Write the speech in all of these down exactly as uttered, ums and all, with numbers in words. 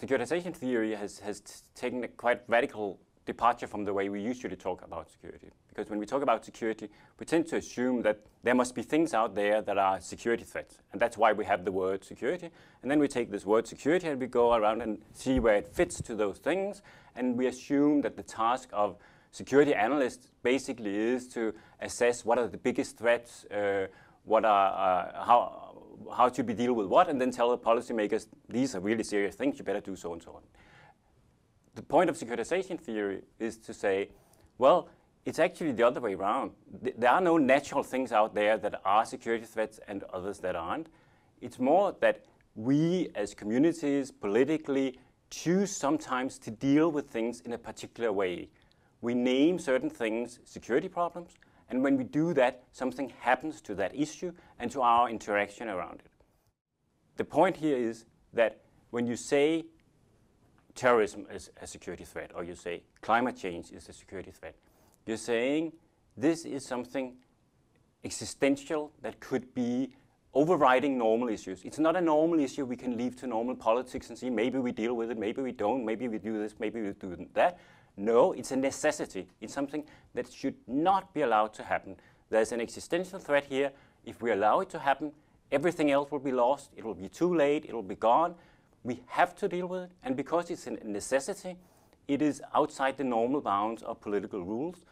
securitization theory has, has taken a quite radical departure from the way we usually talk about security. Because when we talk about security, we tend to assume that there must be things out there that are security threats. And that's why we have the word security. And then we take this word security and we go around and see where it fits to those things. And we assume that the task of security analysts basically is to assess what are the biggest threats, uh, what are, uh, how, how to be deal with what, and then tell the policymakers, these are really serious things, you better do so and so on. The point of securitization theory is to say, well, it's actually the other way around. Th there are no natural things out there that are security threats and others that aren't. It's more that we as communities politically choose sometimes to deal with things in a particular way. We name certain things security problems, and when we do that, something happens to that issue and to our interaction around it. The point here is that when you say terrorism is a security threat, or you say climate change is a security threat, you're saying this is something existential that could be overriding normal issues. It's not a normal issue we can leave to normal politics and see maybe we deal with it, maybe we don't, maybe we do this, maybe we do that. No, it's a necessity. It's something that should not be allowed to happen. There's an existential threat here. If we allow it to happen, everything else will be lost. It will be too late. It will be gone. We have to deal with it, and because it's a necessity, it is outside the normal bounds of political rules,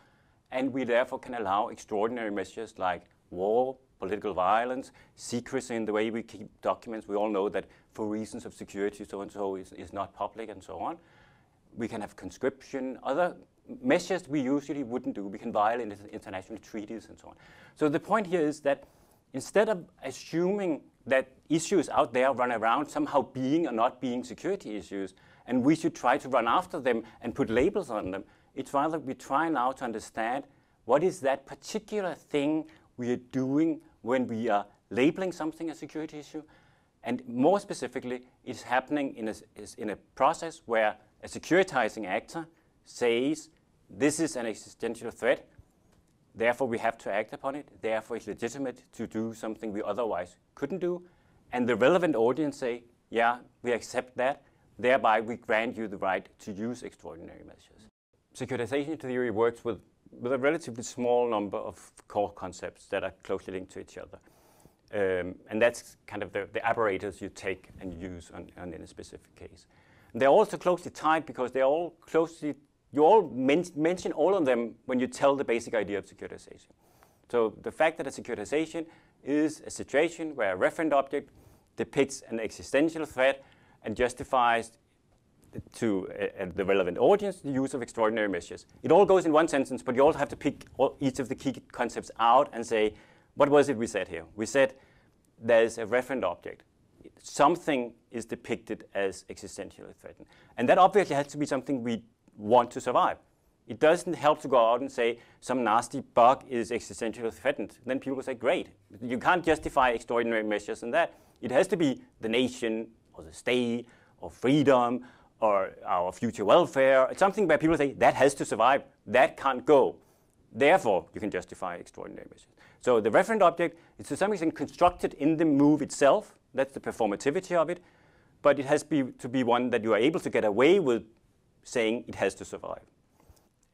and we therefore can allow extraordinary measures like war, political violence, secrecy in the way we keep documents. We all know that for reasons of security, so-and-so is, is not public, and so on. We can have conscription, other measures we usually wouldn't do. We can violate international treaties, and so on. So the point here is that instead of assuming that issues out there run around somehow being or not being security issues, and we should try to run after them and put labels on them, it's rather we try now to understand what is that particular thing we are doing when we are labeling something a security issue. And more specifically, it's happening in a, in a process where a securitizing actor says, this is an existential threat, therefore we have to act upon it, therefore it's legitimate to do something we otherwise couldn't do. And the relevant audience say, yeah, we accept that, thereby we grant you the right to use extraordinary measures. Securitization theory works with, with a relatively small number of core concepts that are closely linked to each other. Um, and that's kind of the, the apparatus you take and use on, on in a specific case. And they're also closely tied because they're all closely You all men mention all of them when you tell the basic idea of securitization. So the fact that a securitization is a situation where a referent object depicts an existential threat and justifies to uh, the relevant audience the use of extraordinary measures. It all goes in one sentence, but you also have to pick all, each of the key concepts out and say, what was it we said here? We said there's a referent object. Something is depicted as existentially threatened. And that obviously has to be something we want to survive. It doesn't help to go out and say some nasty bug is existentially threatened. Then people will say, great. You can't justify extraordinary measures in that. It has to be the nation or the state or freedom or our future welfare. It's something where people say that has to survive. That can't go. Therefore, you can justify extraordinary measures. So the referent object is to some extent constructed in the move itself. That's the performativity of it. But it has to be, to be one that you are able to get away with saying it has to survive.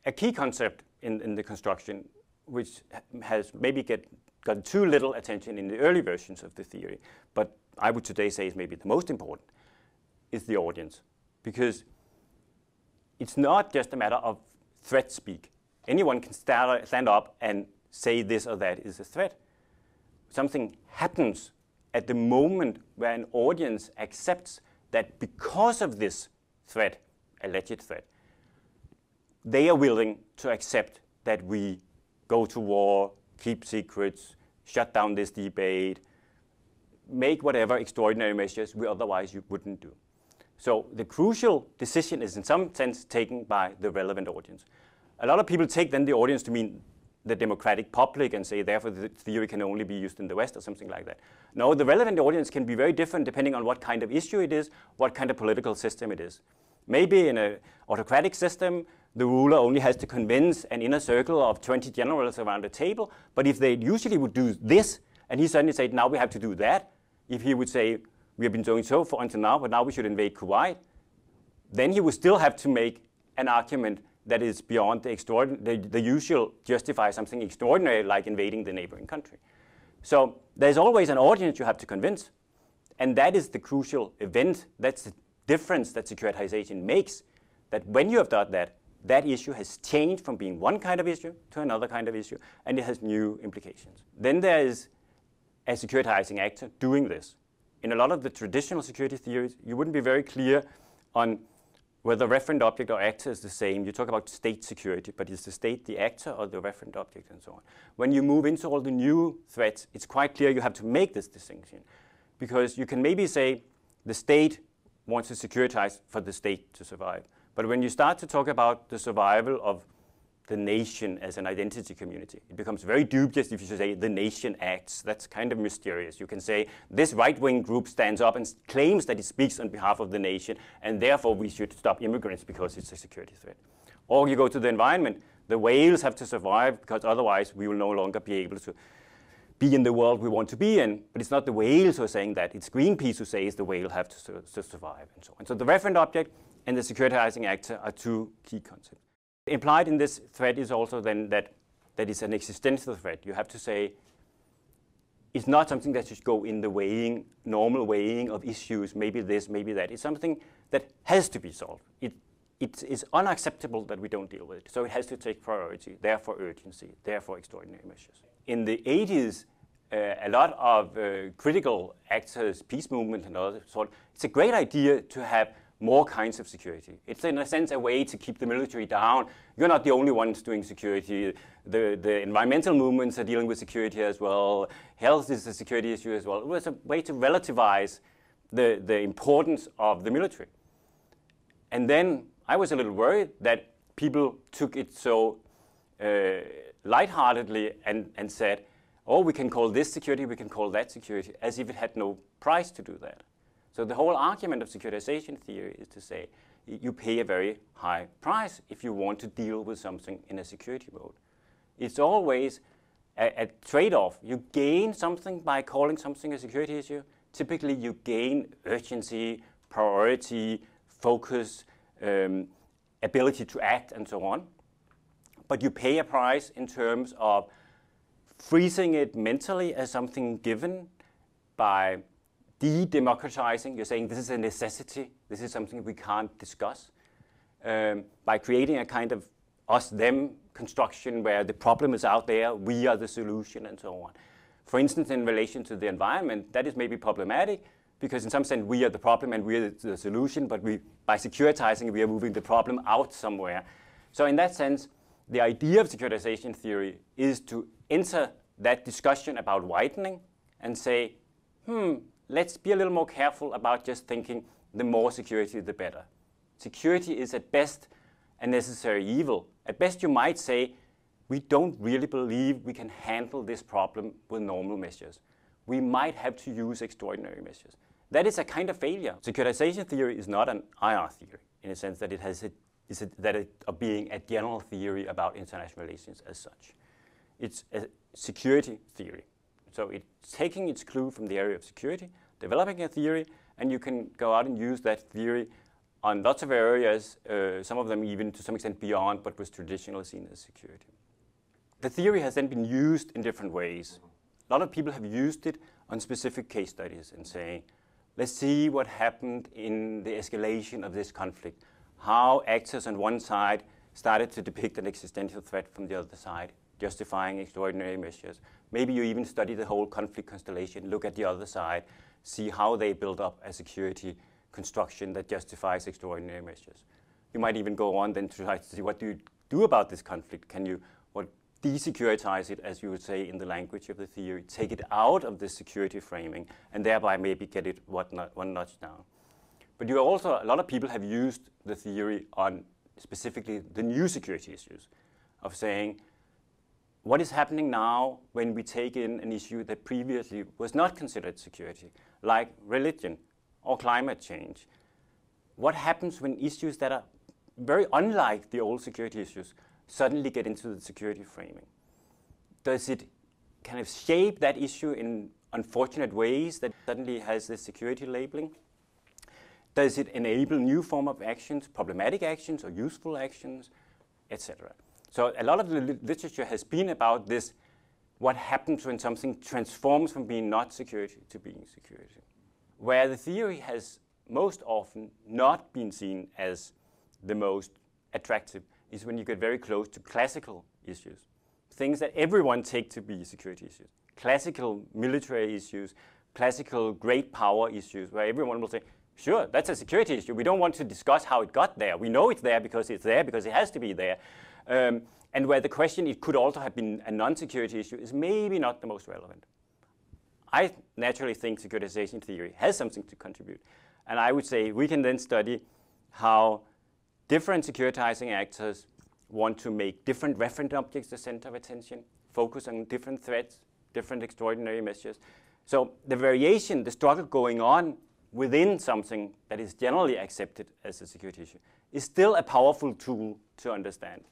A key concept in, in the construction, which has maybe get, got too little attention in the early versions of the theory, but I would today say is maybe the most important, is the audience. Because it's not just a matter of threat speak. Anyone can start, stand up and say this or that is a threat. Something happens at the moment where an audience accepts that because of this threat, alleged threat, they are willing to accept that we go to war, keep secrets, shut down this debate, make whatever extraordinary measures we otherwise you wouldn't do. So the crucial decision is in some sense taken by the relevant audience. A lot of people take then the audience to mean the democratic public and say therefore the theory can only be used in the West or something like that. No, the relevant audience can be very different depending on what kind of issue it is, what kind of political system it is. Maybe in an autocratic system, the ruler only has to convince an inner circle of twenty generals around a table. But if they usually would do this, and he suddenly said, now we have to do that, if he would say, we have been doing so for until now, but now we should invade Kuwait, then you would still have to make an argument that is beyond the, extraordin the, the usual, justify something extraordinary like invading the neighboring country. So there's always an audience you have to convince, and that is the crucial event. That's the difference that securitization makes, that when you have done that, that issue has changed from being one kind of issue to another kind of issue, and it has new implications. Then there is a securitizing actor doing this. In a lot of the traditional security theories, you wouldn't be very clear on whether referent object or actor is the same. You talk about state security, but is the state the actor or the referent object and so on? When you move into all the new threats, it's quite clear you have to make this distinction, because you can maybe say the state wants to securitize for the state to survive. But when you start to talk about the survival of the nation as an identity community, it becomes very dubious if you say the nation acts. That's kind of mysterious. You can say this right-wing group stands up and claims that it speaks on behalf of the nation, and therefore we should stop immigrants because it's a security threat. Or you go to the environment. The whales have to survive because otherwise we will no longer be able to be in the world we want to be in. But it's not the whales who are saying that. It's Greenpeace who says the whale have to, to, to survive and so on. So the referent object and the securitizing actor are two key concepts. Implied in this threat is also then that that is an existential threat. You have to say it's not something that should go in the weighing, normal weighing of issues, maybe this, maybe that. It's something that has to be solved. It, it is unacceptable that we don't deal with it. So it has to take priority, therefore urgency, therefore extraordinary measures. In the eighties, Uh, a lot of uh, critical actors, peace movement and other sort, it's a great idea to have more kinds of security. It's in a sense a way to keep the military down. You're not the only ones doing security. The, the environmental movements are dealing with security as well. Health is a security issue as well. It was a way to relativize the, the importance of the military. And then I was a little worried that people took it so uh, lightheartedly and, and said, oh, we can call this security, we can call that security, as if it had no price to do that. So the whole argument of securitization theory is to say you pay a very high price if you want to deal with something in a security mode. It's always a, a trade-off. You gain something by calling something a security issue. Typically, you gain urgency, priority, focus, um, ability to act, and so on. But you pay a price in terms of freezing it mentally as something given, by de-democratizing. You're saying this is a necessity. This is something we can't discuss. Um, by creating a kind of us-them construction where the problem is out there, we are the solution, and so on. For instance, in relation to the environment, that is maybe problematic because in some sense we are the problem and we are the solution, but we, by securitizing, we are moving the problem out somewhere. So in that sense, the idea of securitization theory is to enter that discussion about widening and say, hmm, let's be a little more careful about just thinking the more security, the better. Security is at best a necessary evil. At best, you might say, we don't really believe we can handle this problem with normal measures. We might have to use extraordinary measures. That is a kind of failure. Securitization theory is not an I R theory in a sense that it has a is it that it of being a general theory about international relations as such. It's a security theory. So it's taking its clue from the area of security, developing a theory, and you can go out and use that theory on lots of areas, uh, some of them even to some extent beyond what was traditionally seen as security. The theory has then been used in different ways. A lot of people have used it on specific case studies and saying, let's see what happened in the escalation of this conflict. How actors on one side started to depict an existential threat from the other side, justifying extraordinary measures. Maybe you even study the whole conflict constellation, look at the other side, see how they build up a security construction that justifies extraordinary measures. You might even go on then to try to see what do you do about this conflict. Can you what, de-securitize it, as you would say in the language of the theory, take it out of the security framing, and thereby maybe get it one notch down. But you also, a lot of people have used the theory on specifically the new security issues of saying, what is happening now when we take in an issue that previously was not considered security, like religion or climate change? What happens when issues that are very unlike the old security issues suddenly get into the security framing? Does it kind of shape that issue in unfortunate ways that suddenly has this security labeling? Does it enable new form of actions, problematic actions or useful actions, et cetera? So a lot of the literature has been about this, what happens when something transforms from being not security to being security, where the theory has most often not been seen as the most attractive is when you get very close to classical issues, things that everyone takes to be security issues, classical military issues, classical great power issues, where everyone will say, sure, that's a security issue. We don't want to discuss how it got there. We know it's there because it's there, because it has to be there. Um, and where the question, it could also have been a non-security issue, is maybe not the most relevant. I naturally think securitization theory has something to contribute. And I would say we can then study how different securitizing actors want to make different reference objects the center of attention, focus on different threats, different extraordinary measures. So the variation, the struggle going on within something that is generally accepted as a security issue is still a powerful tool to understand.